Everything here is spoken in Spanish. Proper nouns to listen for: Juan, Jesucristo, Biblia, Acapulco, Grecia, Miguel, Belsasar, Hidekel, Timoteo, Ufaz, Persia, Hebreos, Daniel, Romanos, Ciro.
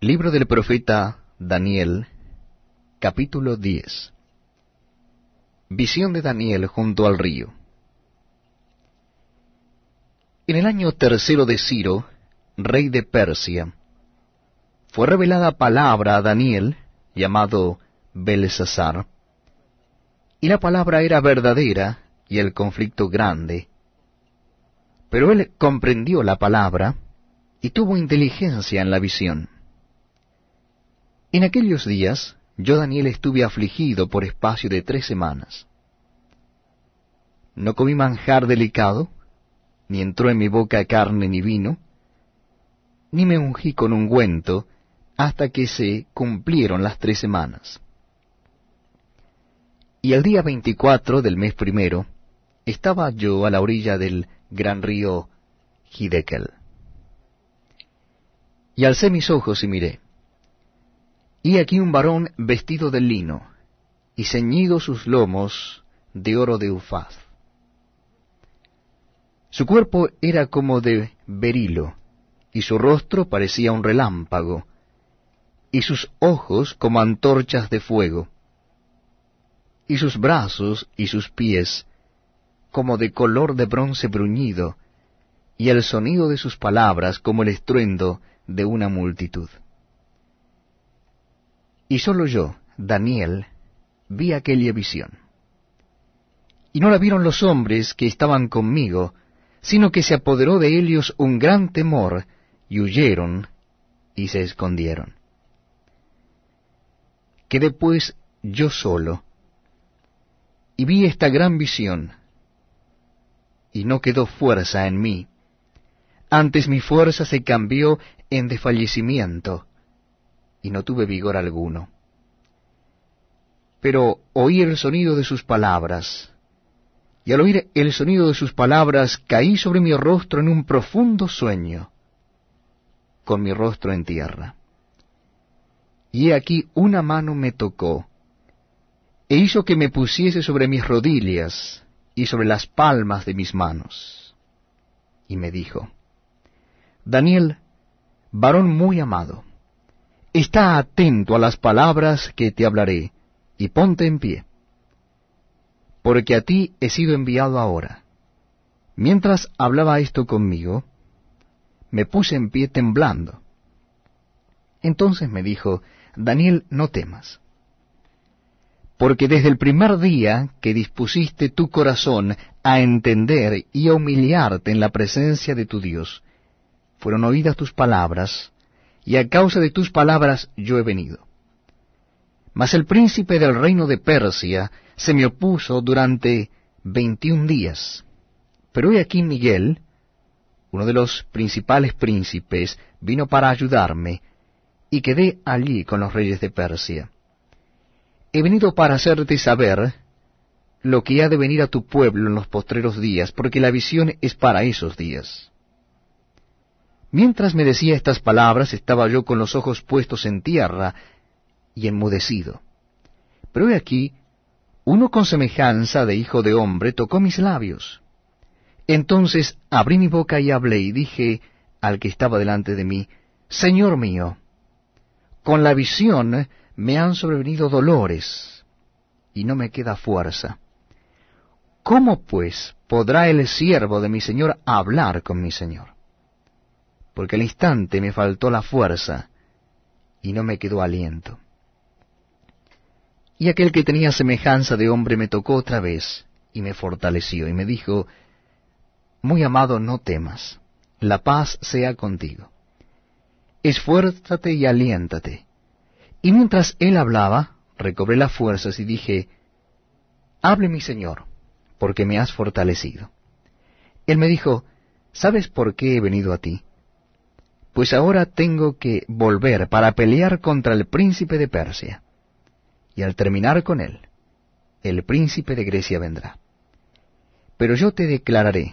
Libro del profeta Daniel, capítulo 10. Visión de Daniel junto al río. En el año tercero de Ciro, rey de Persia, fue revelada palabra a Daniel, llamado Belsasar, y la palabra era verdadera y el conflicto grande. Pero él comprendió la palabra y tuvo inteligencia en la visión. En aquellos días yo, Daniel, estuve afligido por espacio de 3 semanas. No comí manjar delicado, ni entró en mi boca carne ni vino, ni me ungí con ungüento, hasta que se cumplieron las 3 semanas. Y el día 24 del mes primero, estaba yo a la orilla del gran río Hidekel. Y alcé mis ojos y miré. Y aquí un varón vestido de lino, y ceñido sus lomos de oro de Ufaz. Su cuerpo era como de berilo, y su rostro parecía un relámpago, y sus ojos como antorchas de fuego, y sus brazos y sus pies como de color de bronce bruñido, y el sonido de sus palabras como el estruendo de una multitud. Y solo yo, Daniel, vi aquella visión. Y no la vieron los hombres que estaban conmigo, sino que se apoderó de ellos un gran temor, y huyeron, y se escondieron. Quedé pues yo solo, y vi esta gran visión, y no quedó fuerza en mí, antes mi fuerza se cambió en desfallecimiento, y no tuve vigor alguno. Pero oí el sonido de sus palabras, y al oír el sonido de sus palabras caí sobre mi rostro en un profundo sueño, con mi rostro en tierra. Y he aquí una mano me tocó, e hizo que me pusiese sobre mis rodillas y sobre las palmas de mis manos. Y me dijo: Daniel, varón muy amado, está atento a las palabras que te hablaré, y ponte en pie, porque a ti he sido enviado ahora. Mientras hablaba esto conmigo, me puse en pie temblando. Entonces me dijo: Daniel, no temas, porque desde el primer día que dispusiste tu corazón a entender y a humillarte en la presencia de tu Dios, fueron oídas tus palabras, y a causa de tus palabras yo he venido. Mas el príncipe del reino de Persia se me opuso durante 21 días. Pero he aquí Miguel, uno de los principales príncipes, vino para ayudarme, y quedé allí con los reyes de Persia. He venido para hacerte saber lo que ha de venir a tu pueblo en los postreros días, porque la visión es para esos días. Mientras me decía estas palabras, estaba yo con los ojos puestos en tierra y enmudecido. Pero he aquí, uno con semejanza de hijo de hombre tocó mis labios. Entonces abrí mi boca y hablé, y dije al que estaba delante de mí: Señor mío, con la visión me han sobrevenido dolores, y no me queda fuerza. ¿Cómo, pues, podrá el siervo de mi Señor hablar con mi Señor? Porque al instante me faltó la fuerza, y no me quedó aliento. Y aquel que tenía semejanza de hombre me tocó otra vez, y me fortaleció, y me dijo: Muy amado, no temas, la paz sea contigo. Esfuérzate y aliéntate. Y mientras él hablaba, recobré las fuerzas, y dije: Hable mi Señor, porque me has fortalecido. Él me dijo: ¿Sabes por qué he venido a ti? Pues ahora tengo que volver para pelear contra el príncipe de Persia, y al terminar con él, el príncipe de Grecia vendrá. Pero yo te declararé